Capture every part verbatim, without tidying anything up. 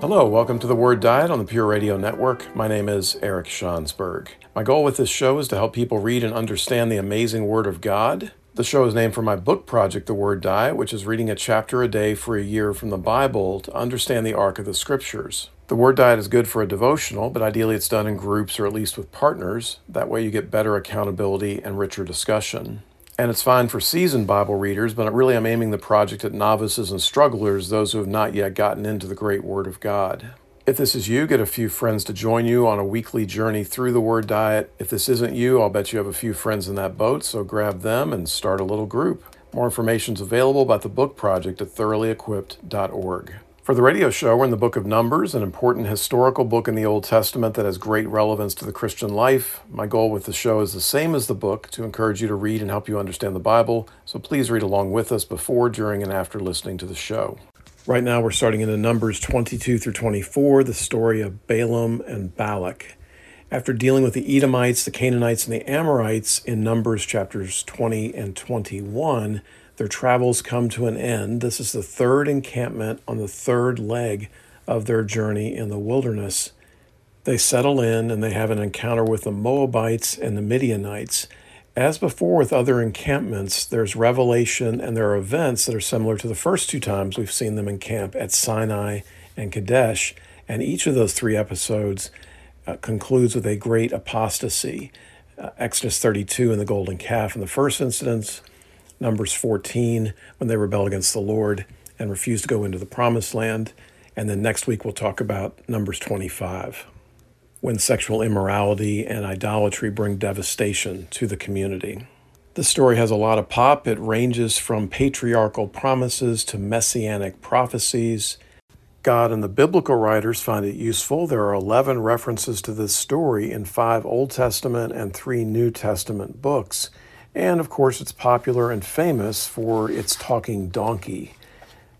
Hello, welcome to The Word Diet on the Pure Radio Network. My name is Eric Schonsberg. My goal with this show is to help people read and understand the amazing Word of God. The show is named for my book project, The Word Diet, which is reading a chapter a day for a year from the Bible to understand the arc of the Scriptures. The Word Diet is good for a devotional, but ideally it's done in groups or at least with partners. That way you get better accountability and richer discussion. And it's fine for seasoned Bible readers, but really I'm aiming the project at novices and strugglers, those who have not yet gotten into the great Word of God. If this is you, get a few friends to join you on a weekly journey through the Word Diet. If this isn't you, I'll bet you have a few friends in that boat, so grab them and start a little group. More information is available about the book project at thoroughly equipped dot org. For the radio show, we're in the book of Numbers, an important historical book in the Old Testament that has great relevance to the Christian life. My goal with the show is the same as the book, to encourage you to read and help you understand the Bible, so please read along with us before, during, and after listening to the show. Right now we're starting in Numbers twenty-two through twenty-four, the story of Balaam and Balak. After dealing with the Edomites, the Kenites, and the Amorites in Numbers chapters twenty and twenty-one, their travels come to an end. This is the third encampment on the third leg of their journey in the wilderness. They settle in and they have an encounter with the Moabites and the Midianites. As before with other encampments, there's revelation and there are events that are similar to the first two times we've seen them encamp at Sinai and Kadesh. And each of those three episodes uh, concludes with a great apostasy. Uh, Exodus thirty-two and the golden calf in the first instance. Numbers fourteen, when they rebel against the Lord and refuse to go into the promised land. And then next week we'll talk about Numbers twenty-five, when sexual immorality and idolatry bring devastation to the community. This story has a lot of pop. It ranges from patriarchal promises to messianic prophecies. God and the biblical writers find it useful. There are eleven references to this story in five Old Testament and three New Testament books. And, of course, it's popular and famous for its talking donkey.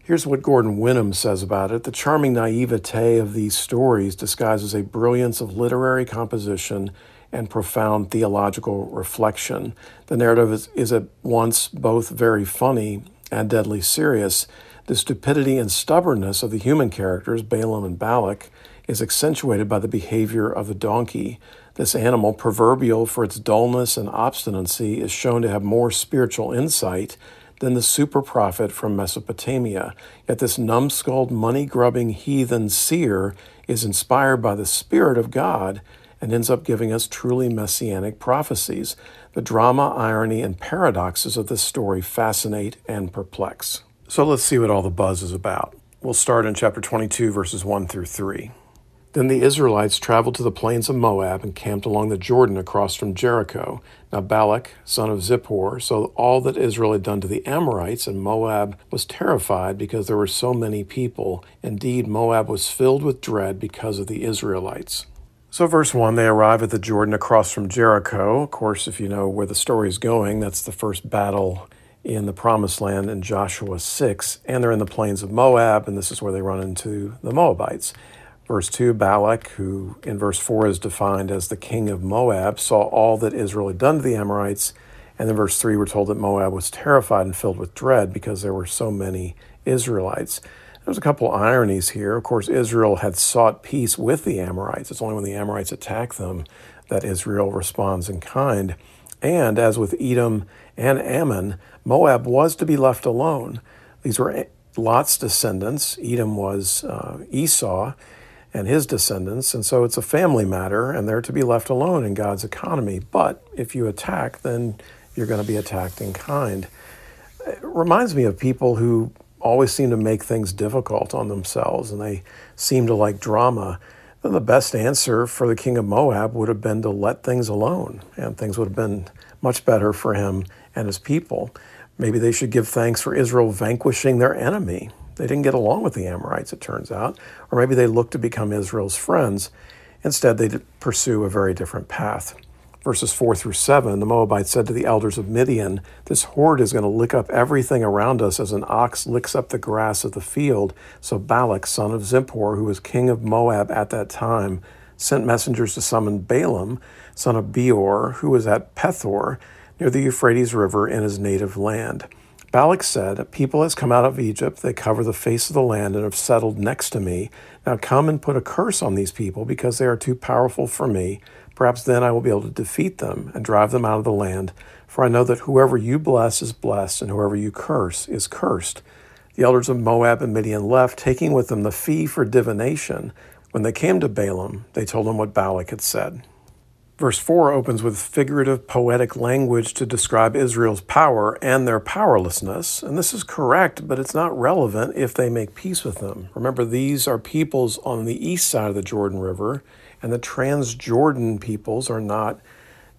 Here's what Gordon Winham says about it. The charming naivete of these stories disguises a brilliance of literary composition and profound theological reflection. The narrative is, is at once both very funny and deadly serious. The stupidity and stubbornness of the human characters, Balaam and Balak, is accentuated by the behavior of the donkey. This animal, proverbial for its dullness and obstinacy, is shown to have more spiritual insight than the super prophet from Mesopotamia. Yet this numbskulled, money-grubbing heathen seer is inspired by the Spirit of God and ends up giving us truly messianic prophecies. The drama, irony, and paradoxes of this story fascinate and perplex. So let's see what all the buzz is about. We'll start in chapter twenty-two, verses one through three. Then the Israelites traveled to the plains of Moab and camped along the Jordan across from Jericho. Now Balak, son of Zippor, saw all that Israel had done to the Amorites, and Moab was terrified because there were so many people. Indeed, Moab was filled with dread because of the Israelites. So verse one, they arrive at the Jordan across from Jericho. Of course, if you know where the story is going, that's the first battle in the Promised Land in Joshua six. And they're in the plains of Moab, and this is where they run into the Moabites. Verse two, Balak, who in verse four is defined as the king of Moab, saw all that Israel had done to the Amorites. And in verse three, we're told that Moab was terrified and filled with dread because there were so many Israelites. There's a couple ironies here. Of course, Israel had sought peace with the Amorites. It's only when the Amorites attack them that Israel responds in kind. And as with Edom and Ammon, Moab was to be left alone. These were Lot's descendants. Edom was uh, Esau and his descendants, and so it's a family matter, and they're to be left alone in God's economy. But if you attack, then you're going to be attacked in kind. It reminds me of people who always seem to make things difficult on themselves, and they seem to like drama. Then the best answer for the king of Moab would have been to let things alone, and things would have been much better for him and his people. Maybe they should give thanks for Israel vanquishing their enemy. They didn't get along with the Amorites, it turns out. Or maybe they looked to become Israel's friends. Instead, they pursue a very different path. Verses four through seven, the Moabites said to the elders of Midian, "This horde is going to lick up everything around us as an ox licks up the grass of the field." So Balak, son of Zippor, who was king of Moab at that time, sent messengers to summon Balaam, son of Beor, who was at Pethor, near the Euphrates River in his native land. Balak said, "A people has come out of Egypt, they cover the face of the land and have settled next to me. Now come and put a curse on these people because they are too powerful for me. Perhaps then I will be able to defeat them and drive them out of the land. For I know that whoever you bless is blessed and whoever you curse is cursed." The elders of Moab and Midian left, taking with them the fee for divination. When they came to Balaam, they told him what Balak had said. Verse four opens with figurative poetic language to describe Israel's power and their powerlessness. And this is correct, but it's not relevant if they make peace with them. Remember, these are peoples on the east side of the Jordan River, and the Transjordan peoples are not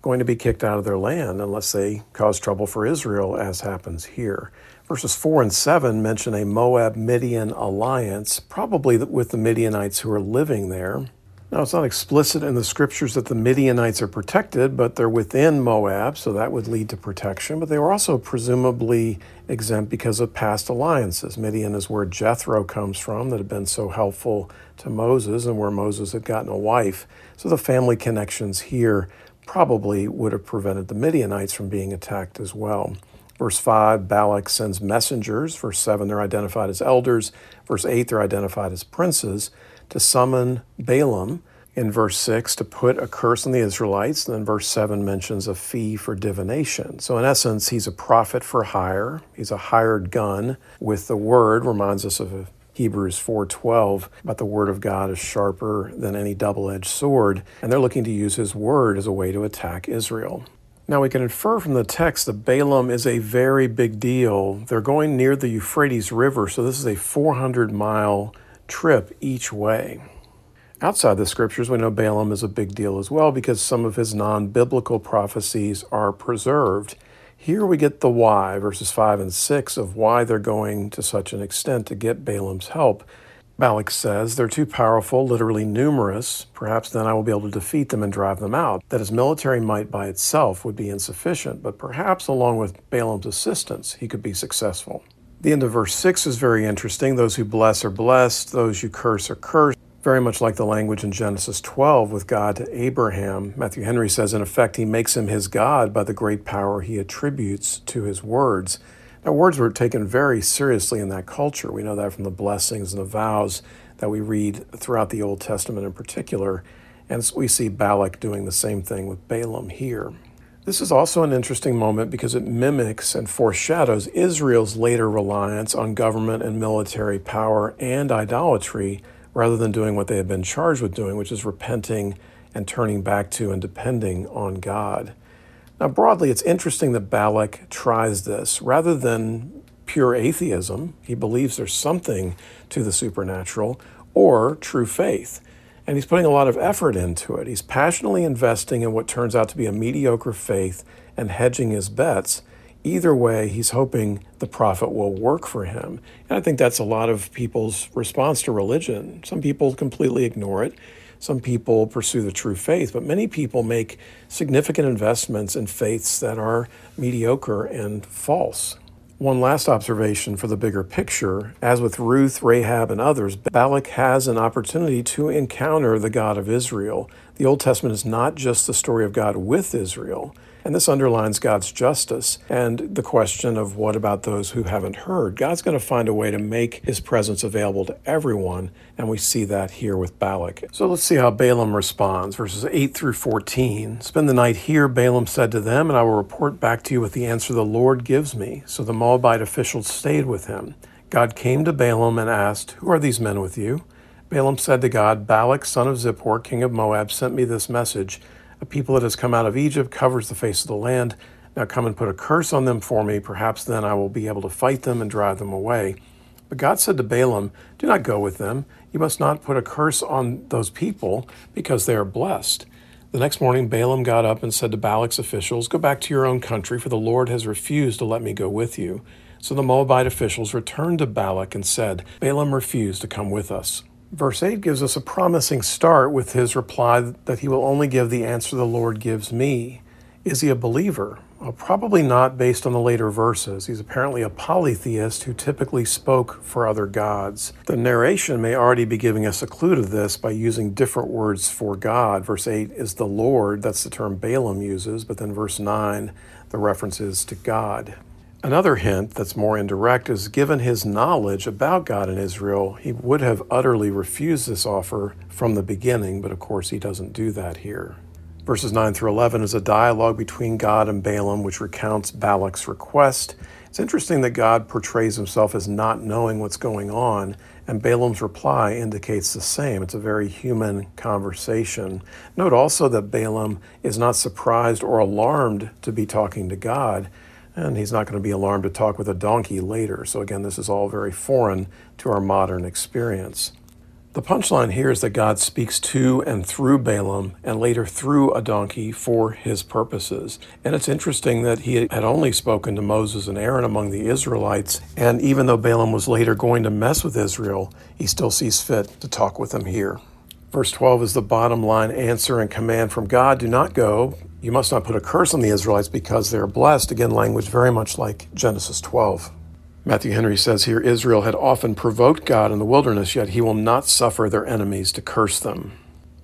going to be kicked out of their land unless they cause trouble for Israel, as happens here. Verses four and seven mention a Moab-Midian alliance, probably with the Midianites who are living there. Now, it's not explicit in the scriptures that the Midianites are protected, but they're within Moab, so that would lead to protection. But they were also presumably exempt because of past alliances. Midian is where Jethro comes from, that had been so helpful to Moses, and where Moses had gotten a wife. So the family connections here probably would have prevented the Midianites from being attacked as well. Verse five, Balak sends messengers. Verse seven, they're identified as elders. Verse eight, they're identified as princes, to summon Balaam. In verse six, to put a curse on the Israelites. And then verse seven mentions a fee for divination. So in essence, he's a prophet for hire. He's a hired gun with the word. Reminds us of Hebrews four twelve, about the word of God is sharper than any double-edged sword. And they're looking to use his word as a way to attack Israel. Now, we can infer from the text that Balaam is a very big deal. They're going near the Euphrates River, so this is a four hundred mile trip each way. Outside the scriptures, we know Balaam is a big deal as well because some of his non-biblical prophecies are preserved. Here we get the why, verses five and six, of why they're going to such an extent to get Balaam's help. Balak says, "They're too powerful, literally numerous. Perhaps then I will be able to defeat them and drive them out." That his military might by itself would be insufficient, but perhaps along with Balaam's assistance, he could be successful. The end of verse six is very interesting. Those who bless are blessed, those you curse are cursed. Very much like the language in Genesis twelve with God to Abraham. Matthew Henry says, in effect, he makes him his God by the great power he attributes to his words. Now, words were taken very seriously in that culture. We know that from the blessings and the vows that we read throughout the Old Testament in particular. And so we see Balak doing the same thing with Balaam here. This is also an interesting moment because it mimics and foreshadows Israel's later reliance on government and military power and idolatry, rather than doing what they had been charged with doing, which is repenting and turning back to and depending on God. Now, broadly, it's interesting that Balak tries this. Rather than pure atheism, he believes there's something to the supernatural, or true faith. And he's putting a lot of effort into it. He's passionately investing in what turns out to be a mediocre faith and hedging his bets. Either way, he's hoping the prophet will work for him. And I think that's a lot of people's response to religion. Some people completely ignore it. Some people pursue the true faith, but many people make significant investments in faiths that are mediocre and false. One last observation for the bigger picture. As with Ruth, Rahab, and others, Balak has an opportunity to encounter the God of Israel. The Old Testament is not just the story of God with Israel, and this underlines God's justice and the question of what about those who haven't heard? God's going to find a way to make his presence available to everyone, and we see that here with Balak. So let's see how Balaam responds, verses eight through fourteen. "Spend the night here," Balaam said to them, "and I will report back to you with the answer the Lord gives me." So the Moabite officials stayed with him. God came to Balaam and asked, "Who are these men with you?" Balaam said to God, "Balak, son of Zippor, king of Moab, sent me this message. A people that has come out of Egypt covers the face of the land. Now come and put a curse on them for me. Perhaps then I will be able to fight them and drive them away." But God said to Balaam, "Do not go with them. You must not put a curse on those people because they are blessed." The next morning, Balaam got up and said to Balak's officials, "Go back to your own country, for the Lord has refused to let me go with you." So the Moabite officials returned to Balak and said, "Balaam refused to come with us." Verse eight gives us a promising start with his reply that he will only give the answer the Lord gives me. Is he a believer? Well, probably not based on the later verses. He's apparently a polytheist who typically spoke for other gods. The narration may already be giving us a clue to this by using different words for God. Verse eight is the Lord. That's the term Balaam uses. But then verse nine, the reference is to God. Another hint that's more indirect is, given his knowledge about God and Israel, he would have utterly refused this offer from the beginning, but of course he doesn't do that here. Verses nine through eleven is a dialogue between God and Balaam, which recounts Balak's request. It's interesting that God portrays himself as not knowing what's going on, and Balaam's reply indicates the same. It's a very human conversation. Note also that Balaam is not surprised or alarmed to be talking to God, and he's not going to be alarmed to talk with a donkey later. So again, this is all very foreign to our modern experience. The punchline here is that God speaks to and through Balaam, and later through a donkey, for his purposes. And it's interesting that he had only spoken to Moses and Aaron among the Israelites, and even though Balaam was later going to mess with Israel, he still sees fit to talk with them here. Verse twelve is the bottom line answer and command from God: do not go. You must not put a curse on the Israelites because they are blessed. Again, language very much like Genesis twelve. Matthew Henry says here, Israel had often provoked God in the wilderness, yet he will not suffer their enemies to curse them.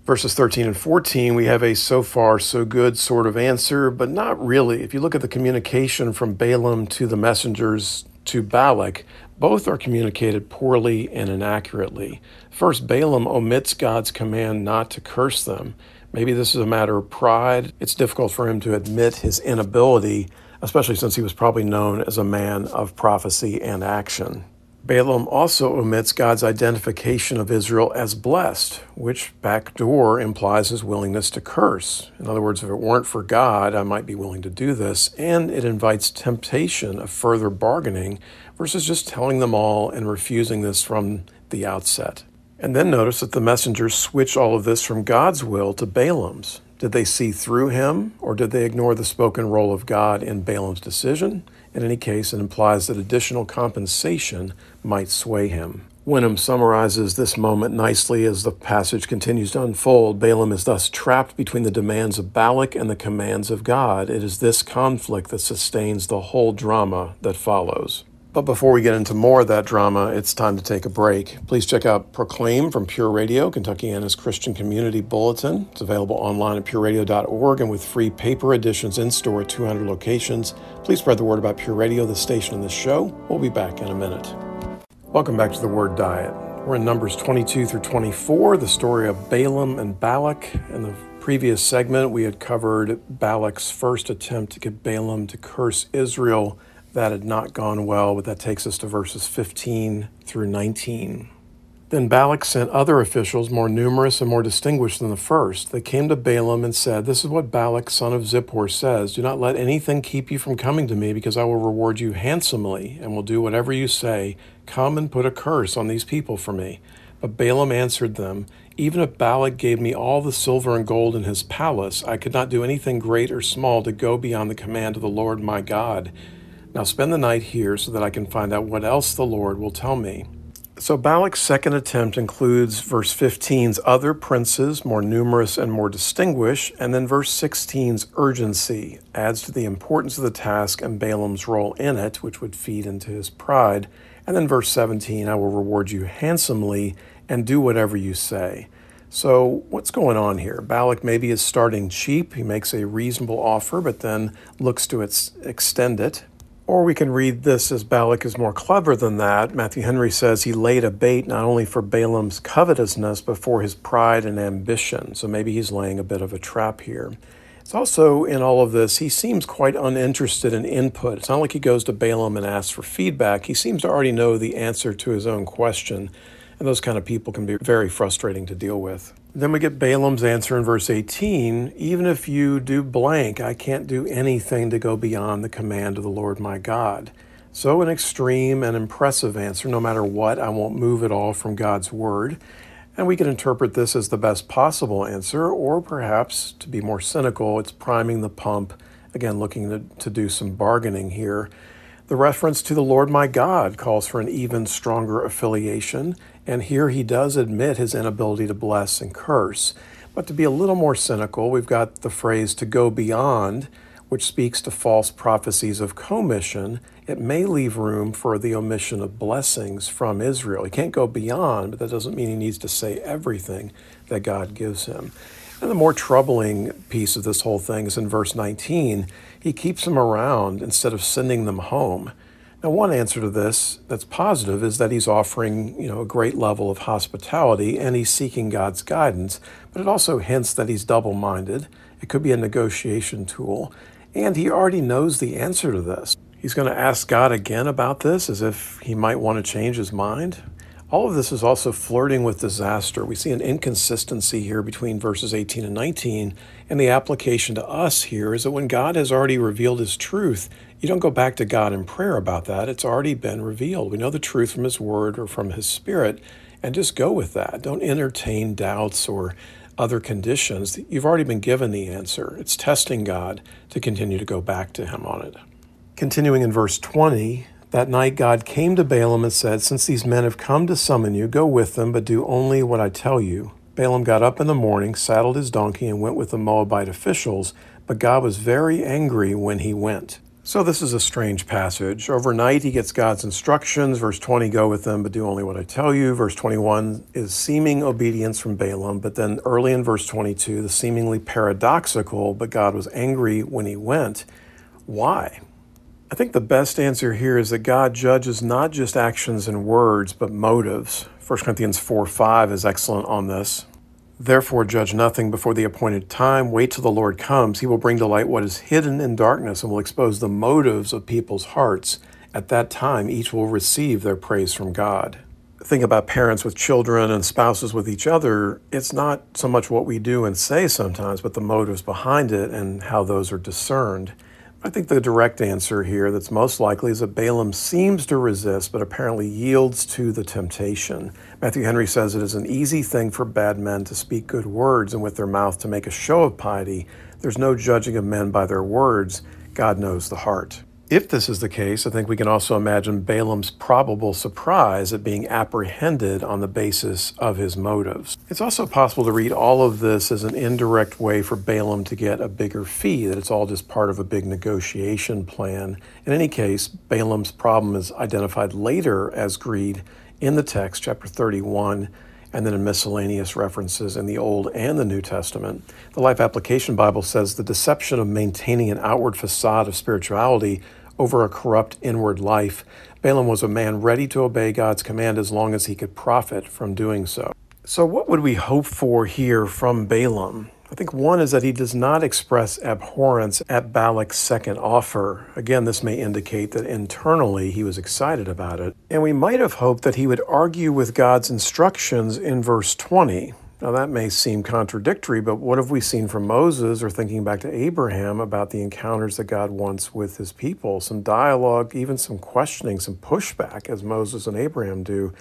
Verses thirteen and fourteen, we have a so far so good sort of answer, but not really. If you look at the communication from Balaam to the messengers to Balak, both are communicated poorly and inaccurately. First, Balaam omits God's command not to curse them. Maybe this is a matter of pride. It's difficult for him to admit his inability, especially since he was probably known as a man of prophecy and action. Balaam also omits God's identification of Israel as blessed, which backdoor implies his willingness to curse. In other words, if it weren't for God, I might be willing to do this, and it invites temptation of further bargaining versus just telling them all and refusing this from the outset. And then notice that the messengers switch all of this from God's will to Balaam's. Did they see through him, or did they ignore the spoken role of God in Balaam's decision? In any case, it implies that additional compensation might sway him. Wenham summarizes this moment nicely as the passage continues to unfold. Balaam is thus trapped between the demands of Balak and the commands of God. It is this conflict that sustains the whole drama that follows. But before we get into more of that drama, it's time to take a break. Please check out Proclaim from Pure Radio, Kentuckiana's Christian Community Bulletin. It's available online at pure radio dot org and with free paper editions in store at two hundred locations. Please spread the word about Pure Radio, the station, and this show. We'll be back in a minute. Welcome back to The Word Diet. We're in Numbers twenty-two through twenty-four, the story of Balaam and Balak. In the previous segment, we had covered Balak's first attempt to get Balaam to curse Israel. That had not gone well, but that takes us to verses fifteen through nineteen. Then Balak sent other officials, more numerous and more distinguished than the first. They came to Balaam and said, "This is what Balak, son of Zippor, says. Do not let anything keep you from coming to me, because I will reward you handsomely and will do whatever you say. Come and put a curse on these people for me." But Balaam answered them, "Even if Balak gave me all the silver and gold in his palace, I could not do anything great or small to go beyond the command of the Lord my God. Now spend the night here so that I can find out what else the Lord will tell me." So Balak's second attempt includes verse fifteen's other princes, more numerous and more distinguished, and then verse sixteen's urgency adds to the importance of the task and Balaam's role in it, which would feed into his pride. And then verse seventeen, "I will reward you handsomely and do whatever you say." So what's going on here? Balak maybe is starting cheap. He makes a reasonable offer, but then looks to extend it. Or we can read this as Balak is more clever than that. Matthew Henry says he laid a bait not only for Balaam's covetousness, but for his pride and ambition. So maybe he's laying a bit of a trap here. It's also in all of this, he seems quite uninterested in input. It's not like he goes to Balaam and asks for feedback. He seems to already know the answer to his own question. And those kind of people can be very frustrating to deal with. Then we get Balaam's answer in verse eighteen, "Even if you do blank, I can't do anything to go beyond the command of the Lord my God." So an extreme and impressive answer. No matter what, I won't move at all from God's word. And we can interpret this as the best possible answer, or perhaps, to be more cynical, it's priming the pump. Again, looking to, to do some bargaining here. The reference to the Lord my God calls for an even stronger affiliation, and here he does admit his inability to bless and curse. But to be a little more cynical, we've got the phrase "to go beyond," which speaks to false prophecies of commission. It may leave room for the omission of blessings from Israel. He can't go beyond, but that doesn't mean he needs to say everything that God gives him. And the more troubling piece of this whole thing is in verse nineteen, he keeps them around instead of sending them home. Now, one answer to this that's positive is that he's offering, you know, a great level of hospitality and he's seeking God's guidance, but it also hints that he's double-minded. It could be a negotiation tool, and he already knows the answer to this. He's going to ask God again about this as if he might want to change his mind. All of this is also flirting with disaster. We see an inconsistency here between verses eighteen and nineteen, and the application to us here is that when God has already revealed his truth, you don't go back to God in prayer about that. It's already been revealed. We know the truth from his word or from his spirit, and just go with that. Don't entertain doubts or other conditions. You've already been given the answer. It's testing God to continue to go back to him on it. Continuing in verse twenty, that night God came to Balaam and said, "Since these men have come to summon you, go with them, but do only what I tell you." Balaam got up in the morning, saddled his donkey, and went with the Moabite officials, but God was very angry when he went. So this is a strange passage. Overnight, he gets God's instructions. Verse twenty, go with them, but do only what I tell you. Verse twenty-one is seeming obedience from Balaam, but then early in verse twenty-two, the seemingly paradoxical, but God was angry when he went. Why? I think the best answer here is that God judges not just actions and words, but motives. First Corinthians four five is excellent on this. Therefore, judge nothing before the appointed time. Wait till the Lord comes. He will bring to light what is hidden in darkness and will expose the motives of people's hearts. At that time, each will receive their praise from God. Think about parents with children and spouses with each other. It's not so much what we do and say sometimes, but the motives behind it and how those are discerned. I think the direct answer here that's most likely is that Balaam seems to resist, but apparently yields to the temptation. Matthew Henry says it is an easy thing for bad men to speak good words and with their mouth to make a show of piety. There's no judging of men by their words. God knows the heart. If this is the case, I think we can also imagine Balaam's probable surprise at being apprehended on the basis of his motives. It's also possible to read all of this as an indirect way for Balaam to get a bigger fee, that it's all just part of a big negotiation plan. In any case, Balaam's problem is identified later as greed in the text, chapter thirty-one, and then in miscellaneous references in the Old and the New Testament. The Life Application Bible says the deception of maintaining an outward facade of spirituality over a corrupt inward life. Balaam was a man ready to obey God's command as long as he could profit from doing so. So what would we hope for here from Balaam? I think one is that he does not express abhorrence at Balak's second offer. Again, this may indicate that internally he was excited about it. And we might have hoped that he would argue with God's instructions in verse twenty. Now that may seem contradictory, but what have we seen from Moses or thinking back to Abraham about the encounters that God wants with his people? Some dialogue, even some questioning, some pushback as Moses and Abraham do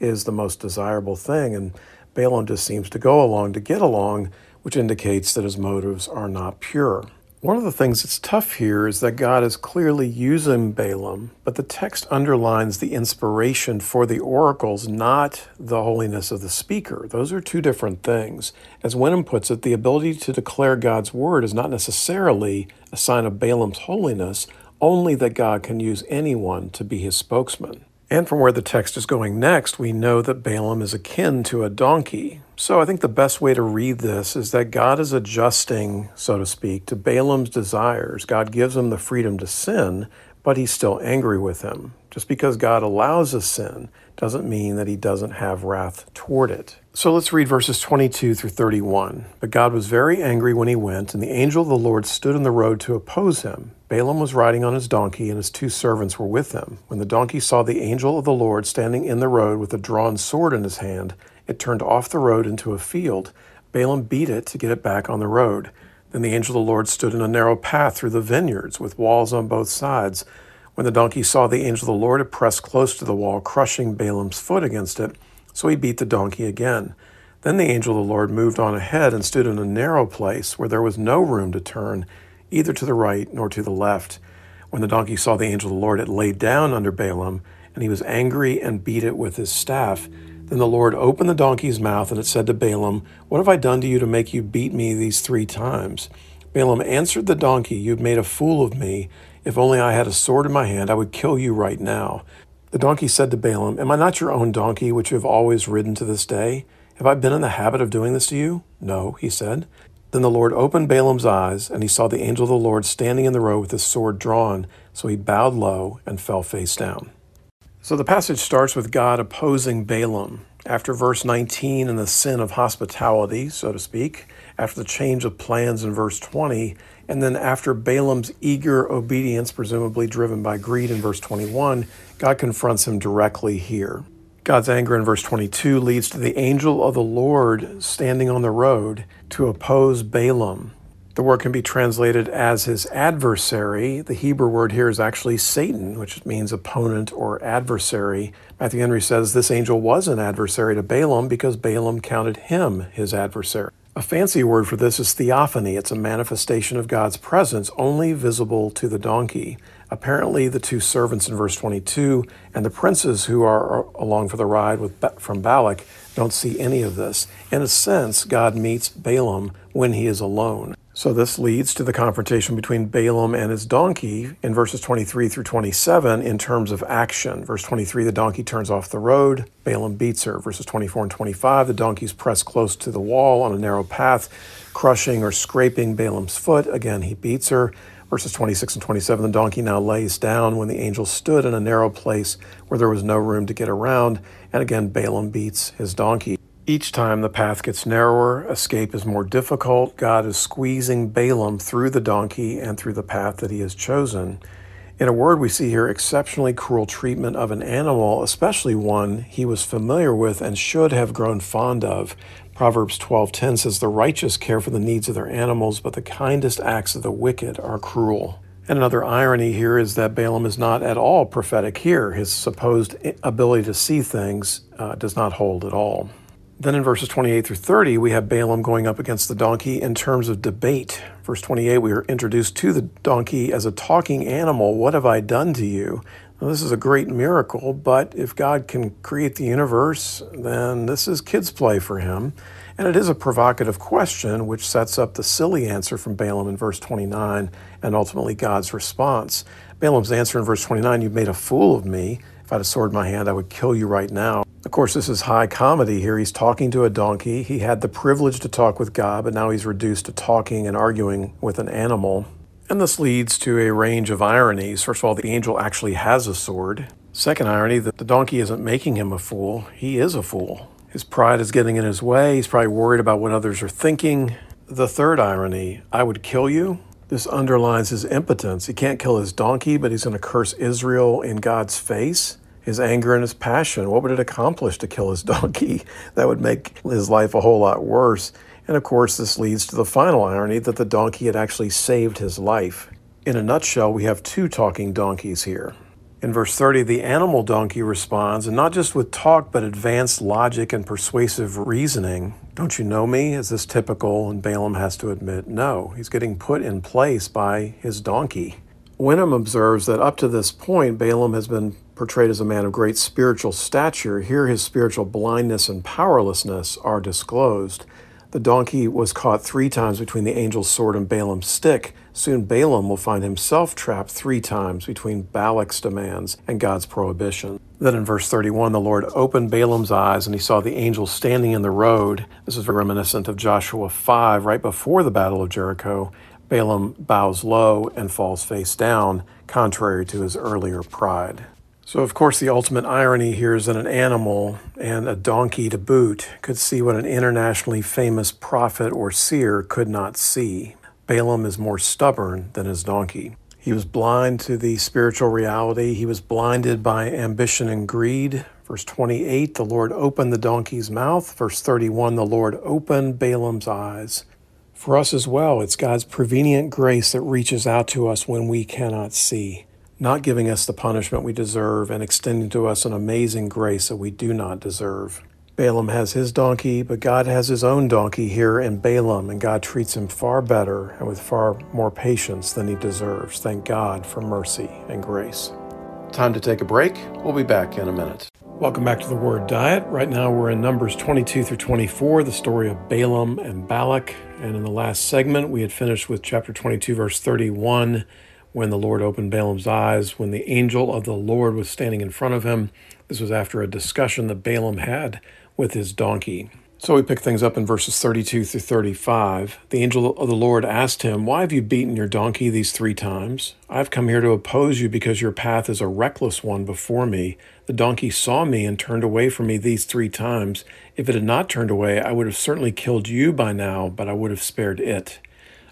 is the most desirable thing. And Balaam just seems to go along to get along, which indicates that his motives are not pure. One of the things that's tough here is that God is clearly using Balaam, but the text underlines the inspiration for the oracles, not the holiness of the speaker. Those are two different things. As Wenham puts it, the ability to declare God's word is not necessarily a sign of Balaam's holiness, only that God can use anyone to be his spokesman. And from where the text is going next, we know that Balaam is akin to a donkey. So I think the best way to read this is that God is adjusting, so to speak, to Balaam's desires. God gives him the freedom to sin, but he's still angry with him. Just because God allows a sin doesn't mean that he doesn't have wrath toward it. So let's read verses twenty-two through thirty-one. But God was very angry when he went, and the angel of the Lord stood in the road to oppose him. Balaam was riding on his donkey, and his two servants were with him. When the donkey saw the angel of the Lord standing in the road with a drawn sword in his hand, it turned off the road into a field. Balaam beat it to get it back on the road. Then the angel of the Lord stood in a narrow path through the vineyards, with walls on both sides. When the donkey saw the angel of the Lord, it pressed close to the wall, crushing Balaam's foot against it. So he beat the donkey again. Then the angel of the Lord moved on ahead and stood in a narrow place where there was no room to turn, either to the right nor to the left. When the donkey saw the angel of the Lord, it lay down under Balaam, and he was angry and beat it with his staff. Then the Lord opened the donkey's mouth, and it said to Balaam, "What have I done to you to make you beat me these three times?" Balaam answered the donkey, "You've made a fool of me. If only I had a sword in my hand, I would kill you right now." The donkey said to Balaam, "Am I not your own donkey, which you have always ridden to this day? Have I been in the habit of doing this to you? No, he said. Then the Lord opened Balaam's eyes, and he saw the angel of the Lord standing in the road with his sword drawn, so he bowed low and fell face down. So the passage starts with God opposing Balaam. After verse nineteen and the sin of hospitality, so to speak, after the change of plans in verse twenty, and then after Balaam's eager obedience, presumably driven by greed in verse twenty-one, God confronts him directly here. God's anger in verse twenty-two leads to the angel of the Lord standing on the road to oppose Balaam. The word can be translated as his adversary. The Hebrew word here is actually Satan, which means opponent or adversary. Matthew Henry says this angel was an adversary to Balaam because Balaam counted him his adversary. A fancy word for this is theophany. It's a manifestation of God's presence, only visible to the donkey. Apparently, the two servants in verse twenty-two and the princes who are along for the ride with, from Balak don't see any of this. In a sense, God meets Balaam when he is alone. So this leads to the confrontation between Balaam and his donkey in verses twenty-three through twenty-seven in terms of action. Verse twenty-three, the donkey turns off the road. Balaam beats her. Verses twenty-four and twenty-five, the donkey's pressed close to the wall on a narrow path, crushing or scraping Balaam's foot. Again, he beats her. Verses twenty-six and twenty-seven, the donkey now lays down when the angel stood in a narrow place where there was no room to get around. And again, Balaam beats his donkey. Each time the path gets narrower, escape is more difficult. God is squeezing Balaam through the donkey and through the path that he has chosen. In a word, we see here exceptionally cruel treatment of an animal, especially one he was familiar with and should have grown fond of. Proverbs twelve ten says, "The righteous care for the needs of their animals, but the kindest acts of the wicked are cruel." And another irony here is that Balaam is not at all prophetic here. His supposed ability to see things uh, does not hold at all. Then in verses twenty-eight through thirty, we have Balaam going up against the donkey in terms of debate. Verse twenty-eight, we are introduced to the donkey as a talking animal. What have I done to you? Now, this is a great miracle, but if God can create the universe, then this is kid's play for him. And it is a provocative question, which sets up the silly answer from Balaam in verse twenty-nine and ultimately God's response. Balaam's answer in verse twenty-nine, "You've made a fool of me. If I had a sword in my hand, I would kill you right now." Of course, this is high comedy here. He's talking to a donkey. He had the privilege to talk with God, but now he's reduced to talking and arguing with an animal. And this leads to a range of ironies. First of all, the angel actually has a sword. Second irony, that the donkey isn't making him a fool. He is a fool. His pride is getting in his way. He's probably worried about what others are thinking. The third irony, I would kill you. This underlines his impotence. He can't kill his donkey, but he's going to curse Israel in God's face. His anger and his passion, what would it accomplish to kill his donkey? That would make his life a whole lot worse. And of course, this leads to the final irony that the donkey had actually saved his life. In a nutshell, we have two talking donkeys here. In verse thirty, the animal donkey responds, and not just with talk, but advanced logic and persuasive reasoning. Don't you know me? Is this typical? And Balaam has to admit, no. He's getting put in place by his donkey. Wenham observes that up to this point, Balaam has been portrayed as a man of great spiritual stature. Here his spiritual blindness and powerlessness are disclosed. The donkey was caught three times between the angel's sword and Balaam's stick. Soon Balaam will find himself trapped three times between Balak's demands and God's prohibition. Then in verse thirty-one, the Lord opened Balaam's eyes and he saw the angel standing in the road. This is reminiscent of Joshua five, right before the Battle of Jericho. Balaam bows low and falls face down, contrary to his earlier pride. So, of course, the ultimate irony here is that an animal, and a donkey to boot, could see what an internationally famous prophet or seer could not see. Balaam is more stubborn than his donkey. He was blind to the spiritual reality. He was blinded by ambition and greed. Verse twenty-eight, the Lord opened the donkey's mouth. Verse thirty-one, the Lord opened Balaam's eyes. For us as well, it's God's prevenient grace that reaches out to us when we cannot see, not giving us the punishment we deserve and extending to us an amazing grace that we do not deserve. Balaam has his donkey, but God has his own donkey here in Balaam, and God treats him far better and with far more patience than he deserves. Thank God for mercy and grace. Time to take a break. We'll be back in a minute. Welcome back to The Word Diet. Right now we're in Numbers twenty-two through twenty-four, the story of Balaam and Balak. And in the last segment, we had finished with chapter twenty-two, verse thirty-one, when the Lord opened Balaam's eyes, when the angel of the Lord was standing in front of him. This was after a discussion that Balaam had with his donkey. So we pick things up in verses thirty-two through thirty-five. The angel of the Lord asked him, "Why have you beaten your donkey these three times? I've come here to oppose you because your path is a reckless one before me. The donkey saw me and turned away from me these three times. If it had not turned away, I would have certainly killed you by now, but I would have spared it."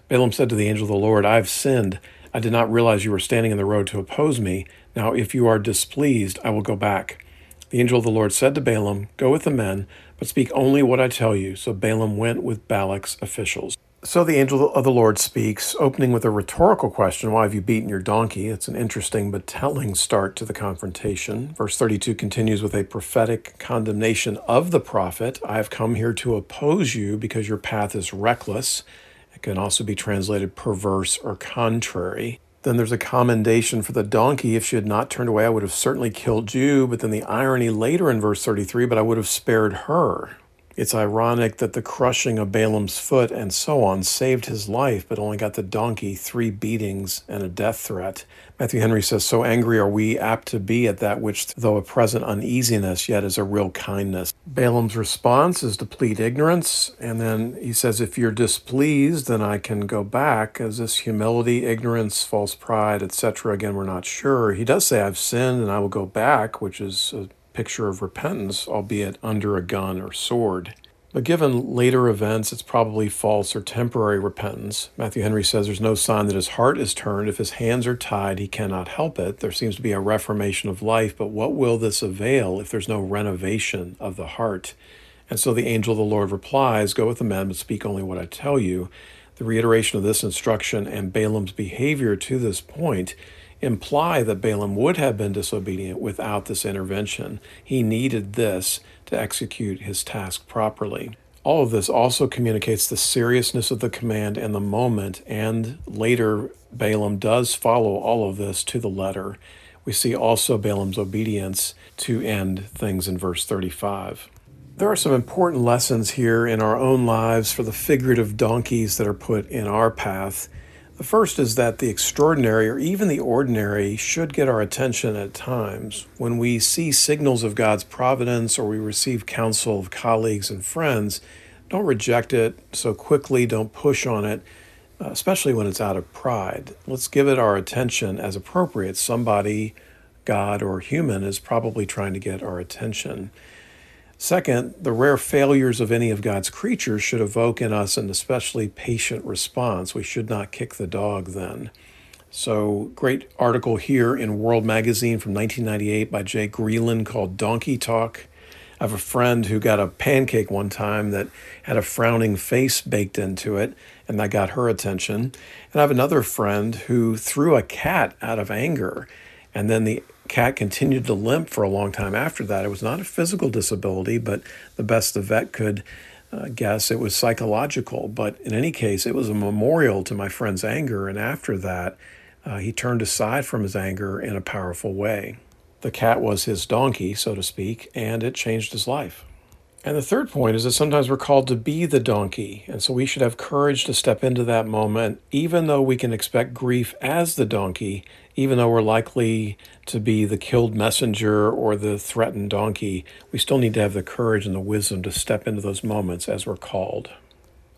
Balaam said to the angel of the Lord, "I have sinned. I did not realize you were standing in the road to oppose me. Now if you are displeased, I will go back." The angel of the Lord said to Balaam, "Go with the men, but speak only what I tell you." So Balaam went with Balak's officials. So the angel of the Lord speaks, opening with a rhetorical question, "Why have you beaten your donkey?" It's an interesting but telling start to the confrontation. Verse thirty-two continues with a prophetic condemnation of the prophet. "I have come here to oppose you because your path is reckless." It can also be translated perverse or contrary. Then there's a commendation for the donkey. "If she had not turned away, I would have certainly killed you." But then the irony later in verse thirty-three, "but I would have spared her." It's ironic that the crushing of Balaam's foot and so on saved his life, but only got the donkey three beatings and a death threat. Matthew Henry says, "So angry are we apt to be at that which, though a present uneasiness, yet is a real kindness." Balaam's response is to plead ignorance, and then he says, "If you're displeased, then I can go back." Is this humility, ignorance, false pride, et cetera? Again, we're not sure. He does say, "I've sinned and I will go back," which is a picture of repentance, albeit under a gun or sword. But given later events, it's probably false or temporary repentance. Matthew Henry says there's no sign that his heart is turned. If his hands are tied, he cannot help it. There seems to be a reformation of life, but what will this avail if there's no renovation of the heart? And so the angel of the Lord replies, "Go with the men, but speak only what I tell you." The reiteration of this instruction and Balaam's behavior to this point imply that Balaam would have been disobedient without this intervention. He needed this to execute his task properly. All of this also communicates the seriousness of the command and the moment, and later Balaam does follow all of this to the letter. We see also Balaam's obedience to end things in verse thirty-five. There are some important lessons here in our own lives for the figurative donkeys that are put in our path. The first is that the extraordinary, or even the ordinary, should get our attention at times. When we see signals of God's providence or we receive counsel of colleagues and friends, don't reject it so quickly, don't push on it, especially when it's out of pride. Let's give it our attention as appropriate. Somebody, God or human, is probably trying to get our attention. Second, the rare failures of any of God's creatures should evoke in us an especially patient response. We should not kick the dog then. So, great article here in World Magazine from nineteen ninety-eight by Jay Greeland called "Donkey Talk." I have a friend who got a pancake one time that had a frowning face baked into it, and that got her attention. And I have another friend who threw a cat out of anger, and then the cat continued to limp for a long time after that. It was not a physical disability, but the best the vet could uh, guess, it was psychological. But in any case, it was a memorial to my friend's anger. And after that, uh, he turned aside from his anger in a powerful way. The cat was his donkey, so to speak, and it changed his life. And the third point is that sometimes we're called to be the donkey. And so we should have courage to step into that moment, even though we can expect grief as the donkey, even though we're likely to be the killed messenger or the threatened donkey. We still need to have the courage and the wisdom to step into those moments as we're called.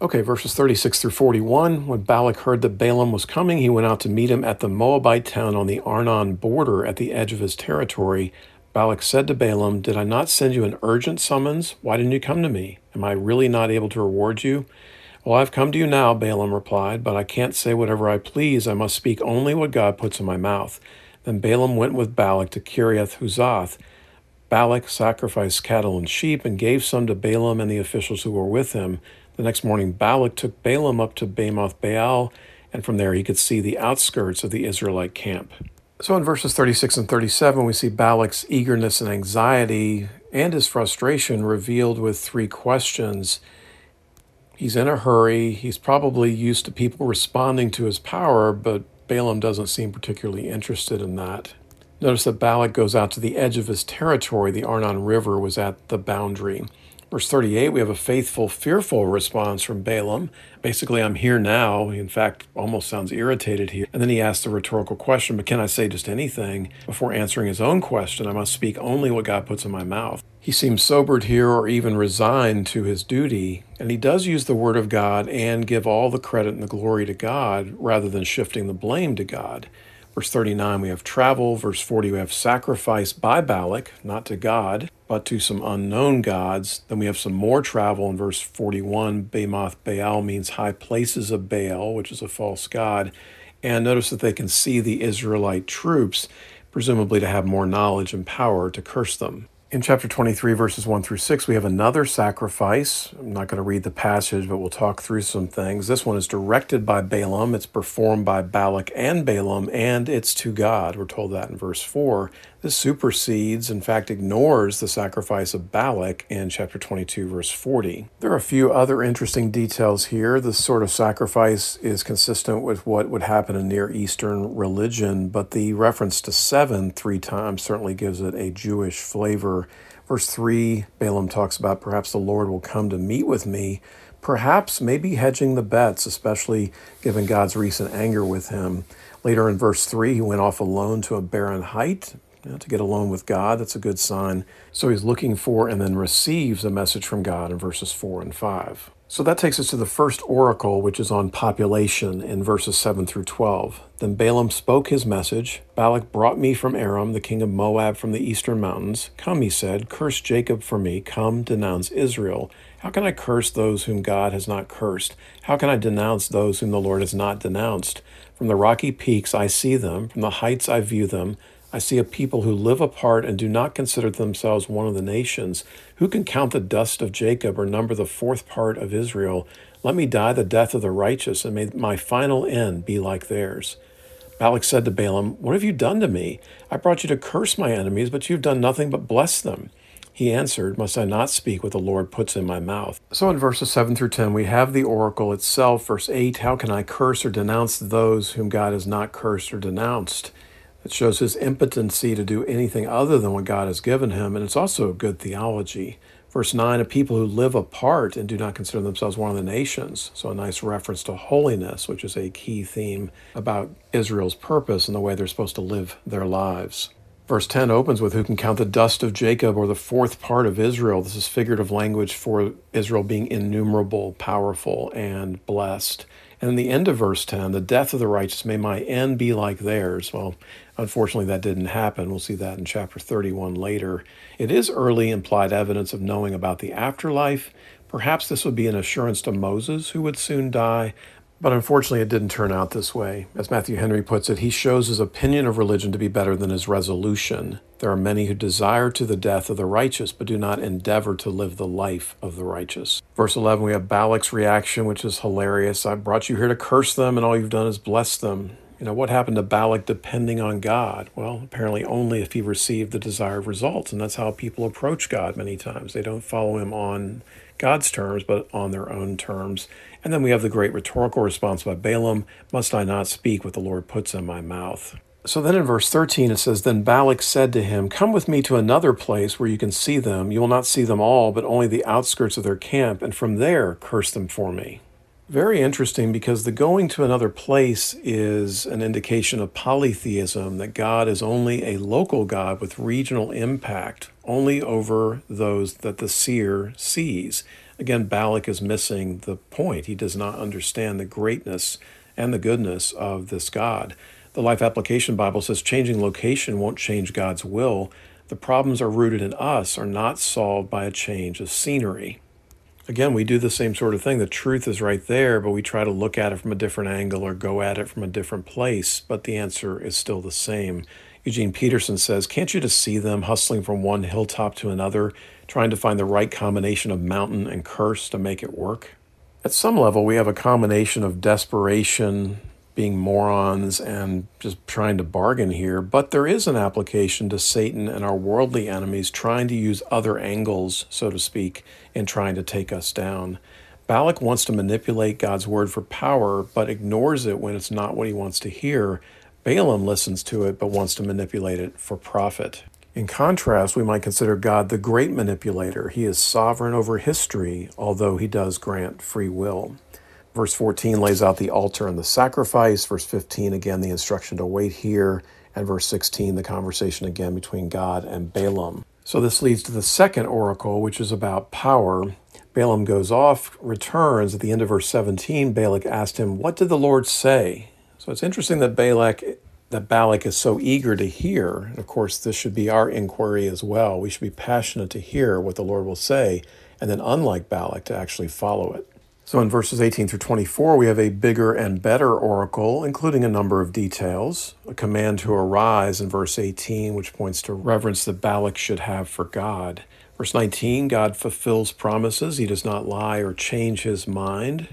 Okay, verses thirty-six through forty-one. When Balak heard that Balaam was coming, he went out to meet him at the Moabite town on the Arnon border at the edge of his territory. Balak said to Balaam, "Did I not send you an urgent summons? Why didn't you come to me? Am I really not able to reward you?" "Well, I've come to you now," Balaam replied, "but I can't say whatever I please. I must speak only what God puts in my mouth." Then Balaam went with Balak to Kiriath Huzoth. Balak sacrificed cattle and sheep and gave some to Balaam and the officials who were with him. The next morning, Balak took Balaam up to Bamoth Baal, and from there he could see the outskirts of the Israelite camp. So in verses thirty-six and thirty-seven, we see Balak's eagerness and anxiety and his frustration revealed with three questions. He's in a hurry. He's probably used to people responding to his power, but Balaam doesn't seem particularly interested in that. Notice that Balak goes out to the edge of his territory. The Arnon River was at the boundary. Verse thirty-eight, we have a faithful, fearful response from Balaam. Basically, "I'm here now." He, in fact, almost sounds irritated here. And then he asks the rhetorical question, "But can I say just anything?" Before answering his own question, "I must speak only what God puts in my mouth." He seems sobered here or even resigned to his duty, and he does use the word of God and give all the credit and the glory to God rather than shifting the blame to God. Verse thirty-nine, we have travel. Verse forty, we have sacrifice by Balak, not to God, but to some unknown gods. Then we have some more travel in verse forty-one. Bamoth Baal means high places of Baal, which is a false god. And notice that they can see the Israelite troops, presumably to have more knowledge and power to curse them. In chapter twenty-three, verses one through six, we have another sacrifice. I'm not going to read the passage, but we'll talk through some things. This one is directed by Balaam. It's performed by Balak and Balaam, and it's to God. We're told that in verse four. This supersedes, in fact, ignores the sacrifice of Balak in chapter twenty-two, verse forty. There are a few other interesting details here. This sort of sacrifice is consistent with what would happen in Near Eastern religion, but the reference to seven three times certainly gives it a Jewish flavor. Verse three, Balaam talks about perhaps the Lord will come to meet with me, perhaps maybe hedging the bets, especially given God's recent anger with him. Later in verse three, he went off alone to a barren height. You know, to get alone with God, that's a good sign. So he's looking for and then receives a message from God in verses four and five. So that takes us to the first oracle, which is on population in verses seven through twelve. Then Balaam spoke his message. Balak brought me from Aram, the king of Moab, from the eastern mountains. Come, he said, curse Jacob for me. Come, denounce Israel. How can I curse those whom God has not cursed? How can I denounce those whom the Lord has not denounced? From the rocky peaks I see them. From the heights I view them. I see a people who live apart and do not consider themselves one of the nations. Who can count the dust of Jacob or number the fourth part of Israel? Let me die the death of the righteous, and may my final end be like theirs. Balak said to Balaam, what have you done to me? I brought you to curse my enemies, but you have done nothing but bless them. He answered, must I not speak what the Lord puts in my mouth? So in verses seven through ten, we have the oracle itself. Verse eight, how can I curse or denounce those whom God has not cursed or denounced? It shows his impotency to do anything other than what God has given him, and it's also good theology. Verse nine, a people who live apart and do not consider themselves one of the nations. So a nice reference to holiness, which is a key theme about Israel's purpose and the way they're supposed to live their lives. Verse ten opens with, who can count the dust of Jacob or the fourth part of Israel? This is figurative language for Israel being innumerable, powerful, and blessed. And in the end of verse ten, the death of the righteous, may my end be like theirs. Well, unfortunately, that didn't happen. We'll see that in chapter thirty-one later. It is early implied evidence of knowing about the afterlife. Perhaps this would be an assurance to Moses, who would soon die. But unfortunately, it didn't turn out this way. As Matthew Henry puts it, he shows his opinion of religion to be better than his resolution. There are many who desire to the death of the righteous, but do not endeavor to live the life of the righteous. Verse eleven, we have Balak's reaction, which is hilarious. I brought you here to curse them, and all you've done is bless them. You know, what happened to Balak depending on God? Well, apparently only if he received the desired results, and that's how people approach God many times. They don't follow him on God's terms, but on their own terms. And then we have the great rhetorical response by Balaam, must I not speak what the Lord puts in my mouth? So then in verse thirteen, it says, then Balak said to him, come with me to another place where you can see them. You will not see them all, but only the outskirts of their camp, and from there curse them for me. Very interesting, because the going to another place is an indication of polytheism, that God is only a local God with regional impact, only over those that the seer sees. Again, Balak is missing the point. He does not understand the greatness and the goodness of this God. The Life Application Bible says changing location won't change God's will. The problems are rooted in us are not solved by a change of scenery. Again, we do the same sort of thing. The truth is right there, but we try to look at it from a different angle or go at it from a different place, but the answer is still the same. Eugene Peterson says, can't you just see them hustling from one hilltop to another, trying to find the right combination of mountain and curse to make it work? At some level, we have a combination of desperation, being morons, and just trying to bargain here, but there is an application to Satan and our worldly enemies trying to use other angles, so to speak, in trying to take us down. Balak wants to manipulate God's word for power, but ignores it when it's not what he wants to hear. Balaam listens to it, but wants to manipulate it for profit. In contrast, we might consider God the great manipulator. He is sovereign over history, although he does grant free will. Verse fourteen lays out the altar and the sacrifice. Verse fifteen, again, the instruction to wait here. And verse sixteen, the conversation again between God and Balaam. So this leads to the second oracle, which is about power. Balaam goes off, returns. At the end of verse seventeen, Balak asked him, "What did the Lord say?" So it's interesting that Balak, that Balak is so eager to hear. And of course, this should be our inquiry as well. We should be passionate to hear what the Lord will say, and then, unlike Balak, to actually follow it. So in verses eighteen through twenty-four, we have a bigger and better oracle, including a number of details. A command to arise in verse eighteen, which points to reverence that Balak should have for God. Verse nineteen, God fulfills promises. He does not lie or change his mind.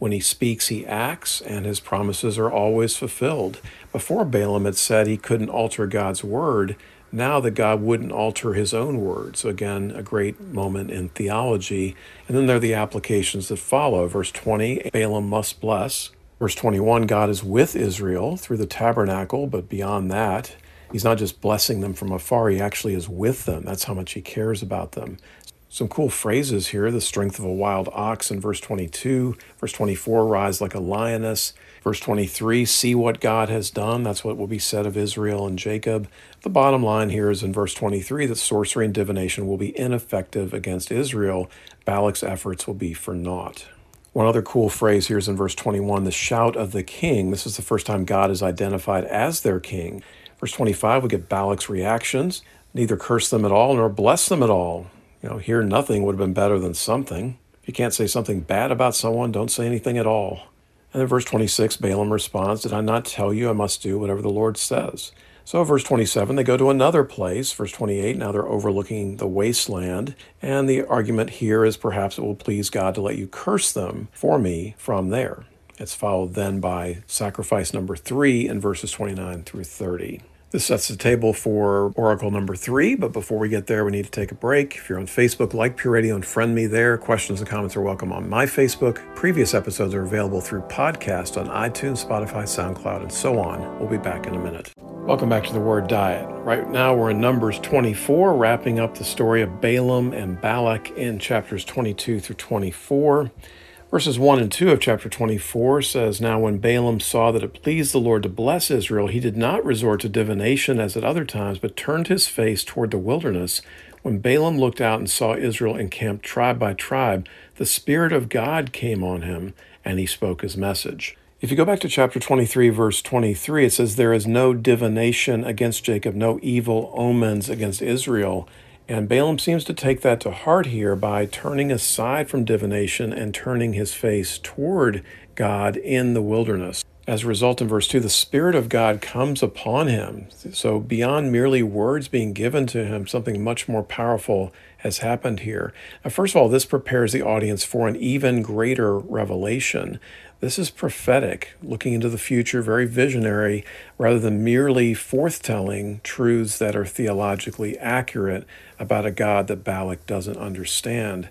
When he speaks, he acts, and his promises are always fulfilled. Before, Balaam had said he couldn't alter God's word. Now that God wouldn't alter his own word. So again, a great moment in theology. And then there are the applications that follow. Verse twenty, Balaam must bless. Verse twenty-one, God is with Israel through the tabernacle, but beyond that, he's not just blessing them from afar, he actually is with them. That's how much he cares about them. Some cool phrases here, the strength of a wild ox in verse twenty-two, verse twenty-four, rise like a lioness, verse twenty-three, see what God has done. That's what will be said of Israel and Jacob. The bottom line here is in verse twenty-three, that sorcery and divination will be ineffective against Israel. Balak's efforts will be for naught. One other cool phrase here is in verse twenty-one, the shout of the king. This is the first time God is identified as their king. Verse twenty-five, we get Balak's reactions, neither curse them at all nor bless them at all. You know, here nothing would have been better than something. If you can't say something bad about someone, don't say anything at all. And then verse twenty-six, Balaam responds, "Did I not tell you I must do whatever the Lord says?" So verse twenty-seven, they go to another place. Verse twenty-eight, now they're overlooking the wasteland. And the argument here is perhaps it will please God to let you curse them for me from there. It's followed then by sacrifice number three in verses twenty-nine through thirty. This sets the table for Oracle number three, but before we get there, we need to take a break. If you're on Facebook, like Pure Radio and friend me there. Questions and comments are welcome on my Facebook. Previous episodes are available through podcast on iTunes, Spotify, SoundCloud, and so on. We'll be back in a minute. Welcome back to The Word Diet. Right now, we're in Numbers twenty-four, wrapping up the story of Balaam and Balak in chapters twenty-two through twenty-four. Verses one and two of chapter twenty-four says, "Now when Balaam saw that it pleased the Lord to bless Israel, he did not resort to divination as at other times, but turned his face toward the wilderness. When Balaam looked out and saw Israel encamped tribe by tribe, the Spirit of God came on him, and he spoke his message." If you go back to chapter twenty-three, verse twenty-three, it says, "There is no divination against Jacob, no evil omens against Israel." And Balaam seems to take that to heart here by turning aside from divination and turning his face toward God in the wilderness. As a result, in verse two, the Spirit of God comes upon him. So beyond merely words being given to him, something much more powerful has happened here. Now, first of all, this prepares the audience for an even greater revelation. This is prophetic, looking into the future, very visionary, rather than merely forthtelling truths that are theologically accurate about a God that Balak doesn't understand.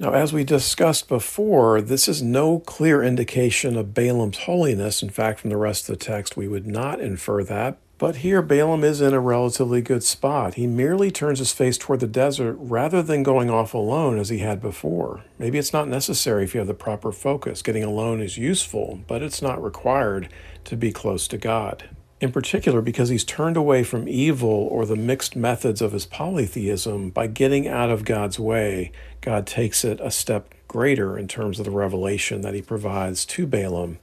Now, as we discussed before, this is no clear indication of Balaam's holiness. In fact, from the rest of the text, we would not infer that. But here, Balaam is in a relatively good spot. He merely turns his face toward the desert rather than going off alone as he had before. Maybe it's not necessary if you have the proper focus. Getting alone is useful, but it's not required to be close to God. In particular, because he's turned away from evil or the mixed methods of his polytheism by getting out of God's way, God takes it a step greater in terms of the revelation that he provides to Balaam.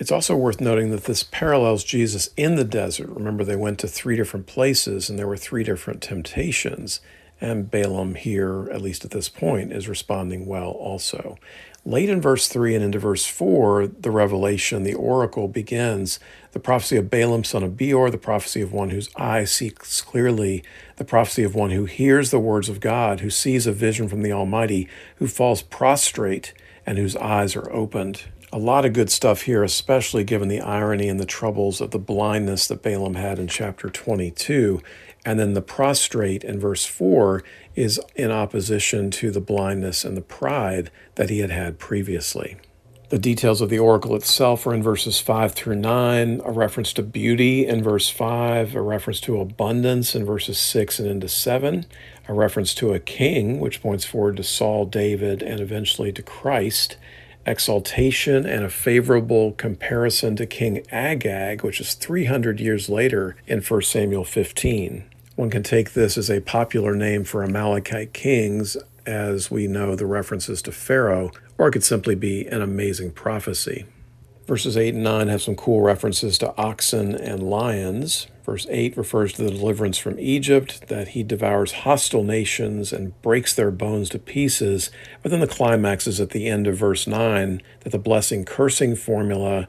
It's also worth noting that this parallels Jesus in the desert. Remember, they went to three different places, and there were three different temptations. And Balaam here, at least at this point, is responding well also. Late in verse three and into verse four, the revelation, the oracle begins. The prophecy of Balaam, son of Beor, the prophecy of one whose eye sees clearly, the prophecy of one who hears the words of God, who sees a vision from the Almighty, who falls prostrate, and whose eyes are opened. A lot of good stuff here, especially given the irony and the troubles of the blindness that Balaam had in chapter twenty-two. And then the prostrate in verse four is in opposition to the blindness and the pride that he had had previously. The details of the oracle itself are in verses five through nine, a reference to beauty in verse five, a reference to abundance in verses six and into seven, a reference to a king, which points forward to Saul, David, and eventually to Christ, exaltation and a favorable comparison to King Agag, which is three hundred years later in First Samuel fifteen. One can take this as a popular name for Amalekite kings, as we know the references to Pharaoh, or it could simply be an amazing prophecy. Verses eight and nine have some cool references to oxen and lions. Verse eight refers to the deliverance from Egypt, that he devours hostile nations and breaks their bones to pieces. But then the climax is at the end of verse nine, that the blessing-cursing formula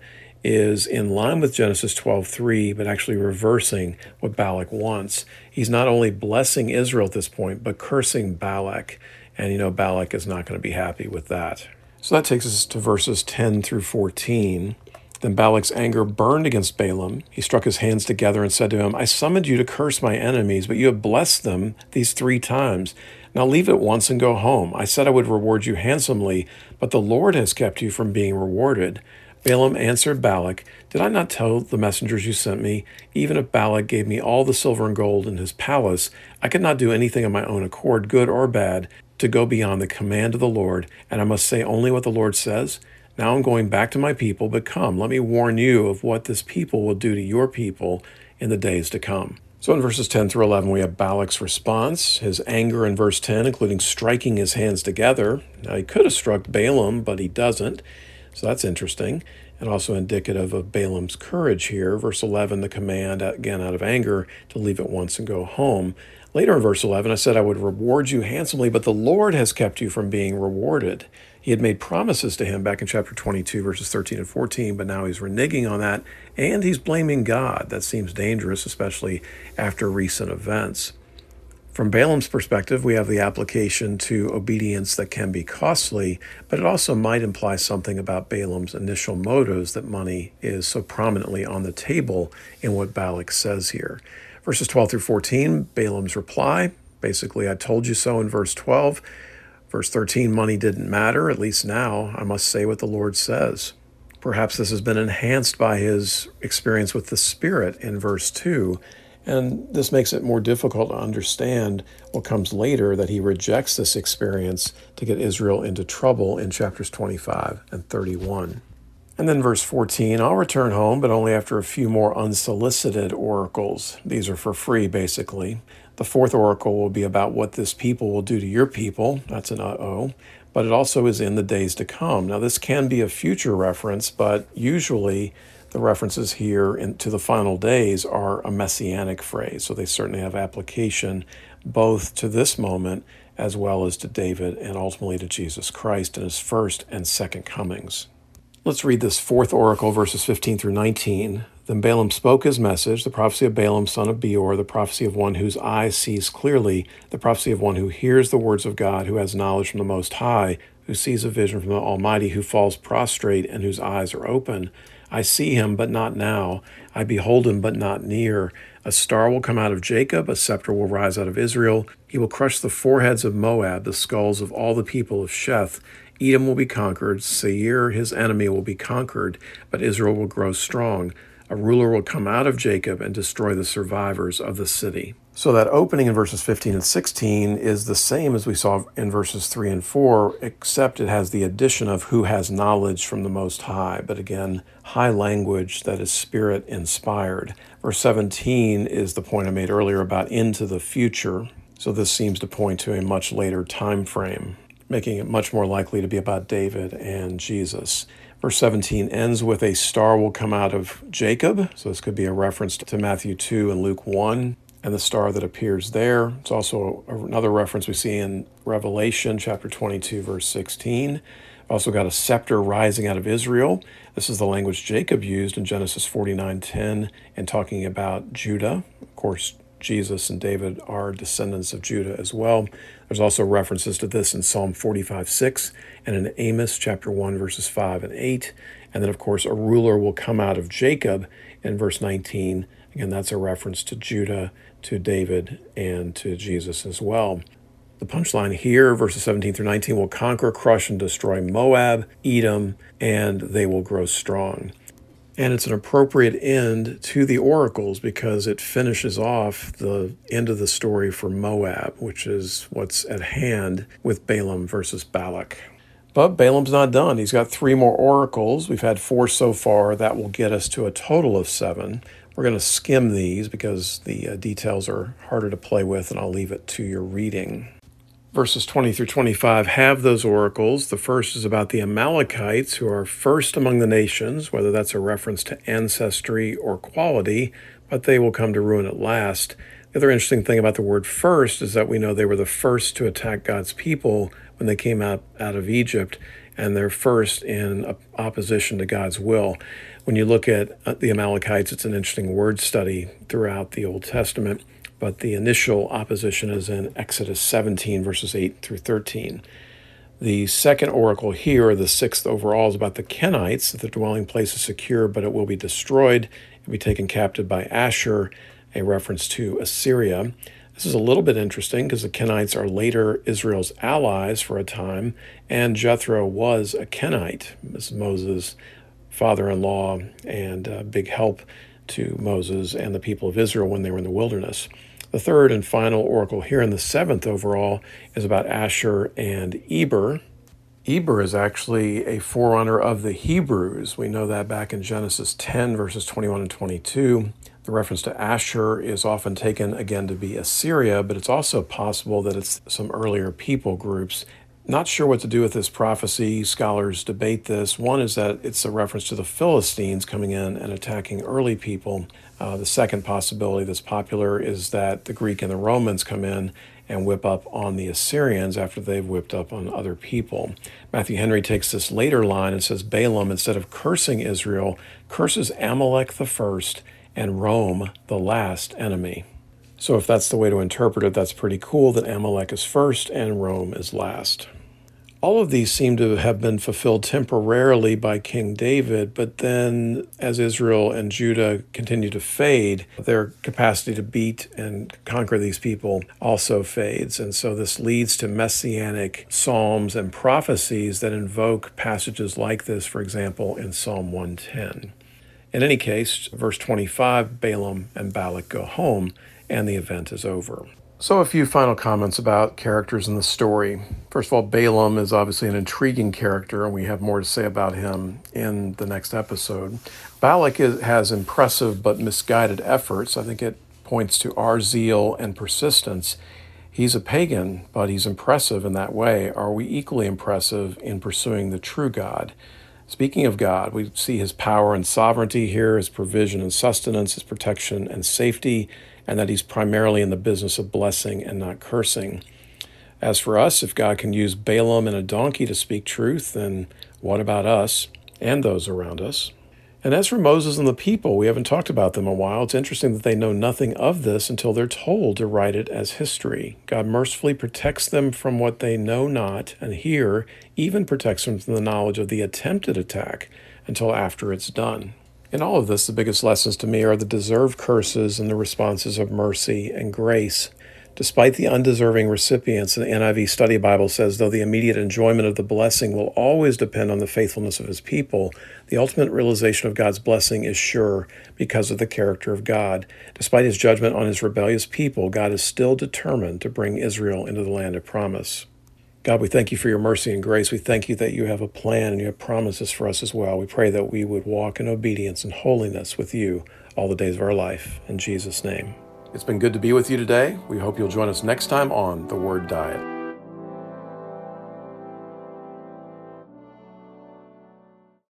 is in line with Genesis twelve three, but actually reversing what Balak wants. He's not only blessing Israel at this point, but cursing Balak. And you know Balak is not going to be happy with that. So that takes us to verses ten through fourteen. Then Balak's anger burned against Balaam. He struck his hands together and said to him, I summoned you to curse my enemies, but you have blessed them these three times. Now leave at once and go home. I said I would reward you handsomely, but the Lord has kept you from being rewarded. Balaam answered Balak, Did I not tell the messengers you sent me? Even if Balak gave me all the silver and gold in his palace, I could not do anything of my own accord, good or bad, to go beyond the command of the Lord, and I must say only what the Lord says. Now I'm going back to my people, but come, let me warn you of what this people will do to your people in the days to come. So in verses ten through eleven, we have Balak's response, his anger in verse ten, including striking his hands together. Now, he could have struck Balaam, but he doesn't, so that's interesting, and also indicative of Balaam's courage here. Verse eleven, the command, again out of anger, to leave at once and go home. Later in verse eleven, I said, I would reward you handsomely, but the Lord has kept you from being rewarded. He had made promises to him back in chapter twenty-two, verses thirteen and fourteen, but now he's reneging on that, and he's blaming God. That seems dangerous, especially after recent events. From Balaam's perspective, we have the application to obedience that can be costly, but it also might imply something about Balaam's initial motives, that money is so prominently on the table in what Balak says here. Verses twelve through fourteen, Balaam's reply, basically, I told you so in verse twelve. Verse thirteen, money didn't matter, at least now, I must say what the Lord says. Perhaps this has been enhanced by his experience with the Spirit in verse two, and this makes it more difficult to understand what comes later, that he rejects this experience to get Israel into trouble in chapters twenty-five and thirty-one. And then verse fourteen, I'll return home, but only after a few more unsolicited oracles. These are for free, basically. The fourth oracle will be about what this people will do to your people. That's an uh-oh. But it also is in the days to come. Now, this can be a future reference, but usually the references here in, to the final days are a messianic phrase. So they certainly have application both to this moment as well as to David and ultimately to Jesus Christ and his first and second comings. Let's read this fourth oracle, verses fifteen through nineteen. Then Balaam spoke his message, the prophecy of Balaam, son of Beor, the prophecy of one whose eye sees clearly, the prophecy of one who hears the words of God, who has knowledge from the Most High, who sees a vision from the Almighty, who falls prostrate and whose eyes are open. I see him, but not now. I behold him, but not near. A star will come out of Jacob, a scepter will rise out of Israel. He will crush the foreheads of Moab, the skulls of all the people of Sheth. Edom will be conquered, Seir, his enemy, will be conquered, but Israel will grow strong. A ruler will come out of Jacob and destroy the survivors of the city. So that opening in verses fifteen and sixteen is the same as we saw in verses three and four, except it has the addition of who has knowledge from the Most High, but again, high language that is Spirit-inspired. Verse seventeen is the point I made earlier about into the future, so this seems to point to a much later time frame, making it much more likely to be about David and Jesus. Verse seventeen ends with a star will come out of Jacob, so this could be a reference to Matthew two and Luke one, and the star that appears there. It's also another reference we see in Revelation chapter twenty-two, verse sixteen. Also got a scepter rising out of Israel. This is the language Jacob used in Genesis forty-nine ten and talking about Judah. Of course, Jesus and David are descendants of Judah as well. There's also references to this in Psalm forty-five six and in Amos chapter one, verses five and eight. And then, of course, a ruler will come out of Jacob in verse nineteen. Again, that's a reference to Judah, to David, and to Jesus as well. The punchline here, verses seventeen through nineteen, will conquer, crush, and destroy Moab, Edom, and they will grow strong. And it's an appropriate end to the oracles because it finishes off the end of the story for Moab, which is what's at hand with Balaam versus Balak. But Balaam's not done. He's got three more oracles. We've had four so far. That will get us to a total of seven. We're going to skim these because the uh, details are harder to play with, and I'll leave it to your reading. Verses twenty through twenty-five have those oracles. The first is about the Amalekites, who are first among the nations, whether that's a reference to ancestry or quality, but they will come to ruin at last. The other interesting thing about the word first is that we know they were the first to attack God's people when they came out, out of Egypt, and they're first in opposition to God's will. When you look at the Amalekites, it's an interesting word study throughout the Old Testament, but the initial opposition is in Exodus seventeen, verses eight through thirteen. The second oracle here, the sixth overall, is about the Kenites, that the dwelling place is secure, but it will be destroyed and be taken captive by Asher, a reference to Assyria. This is a little bit interesting because the Kenites are later Israel's allies for a time, and Jethro was a Kenite. This is Moses' father-in-law and a big help to Moses and the people of Israel when they were in the wilderness. The third and final oracle here in the seventh overall is about Asher and Eber. Eber is actually a forerunner of the Hebrews. We know that back in Genesis ten, verses twenty-one and twenty-two. The reference to Asher is often taken again to be Assyria, but it's also possible that it's some earlier people groups. Not sure what to do with this prophecy. Scholars debate this. One is that it's a reference to the Philistines coming in and attacking early people. Uh, the second possibility that's popular is that the Greek and the Romans come in and whip up on the Assyrians after they've whipped up on other people. Matthew Henry takes this later line and says Balaam, instead of cursing Israel, curses Amalek the first and Rome the last enemy. So if that's the way to interpret it, that's pretty cool that Amalek is first and Rome is last. All of these seem to have been fulfilled temporarily by King David, but then as Israel and Judah continue to fade, their capacity to beat and conquer these people also fades. And so this leads to messianic psalms and prophecies that invoke passages like this, for example, in Psalm one ten. In any case, verse twenty-five, Balaam and Balak go home, and the event is over. So a few final comments about characters in the story. First of all, Balaam is obviously an intriguing character, and we have more to say about him in the next episode. Balak is, has impressive but misguided efforts. I think it points to our zeal and persistence. He's a pagan, but he's impressive in that way. Are we equally impressive in pursuing the true God? Speaking of God, we see his power and sovereignty here, his provision and sustenance, his protection and safety, and that he's primarily in the business of blessing and not cursing. As for us, if God can use Balaam and a donkey to speak truth, then what about us and those around us? And as for Moses and the people, we haven't talked about them in a while. It's interesting that they know nothing of this until they're told to write it as history. God mercifully protects them from what they know not, and here even protects them from the knowledge of the attempted attack until after it's done. In all of this, the biggest lessons to me are the deserved curses and the responses of mercy and grace. Despite the undeserving recipients, the N I V Study Bible says, though the immediate enjoyment of the blessing will always depend on the faithfulness of his people, the ultimate realization of God's blessing is sure because of the character of God. Despite his judgment on his rebellious people, God is still determined to bring Israel into the land of promise. God, we thank you for your mercy and grace. We thank you that you have a plan and you have promises for us as well. We pray that we would walk in obedience and holiness with you all the days of our life. In Jesus' name. It's been good to be with you today. We hope you'll join us next time on The Word Diet.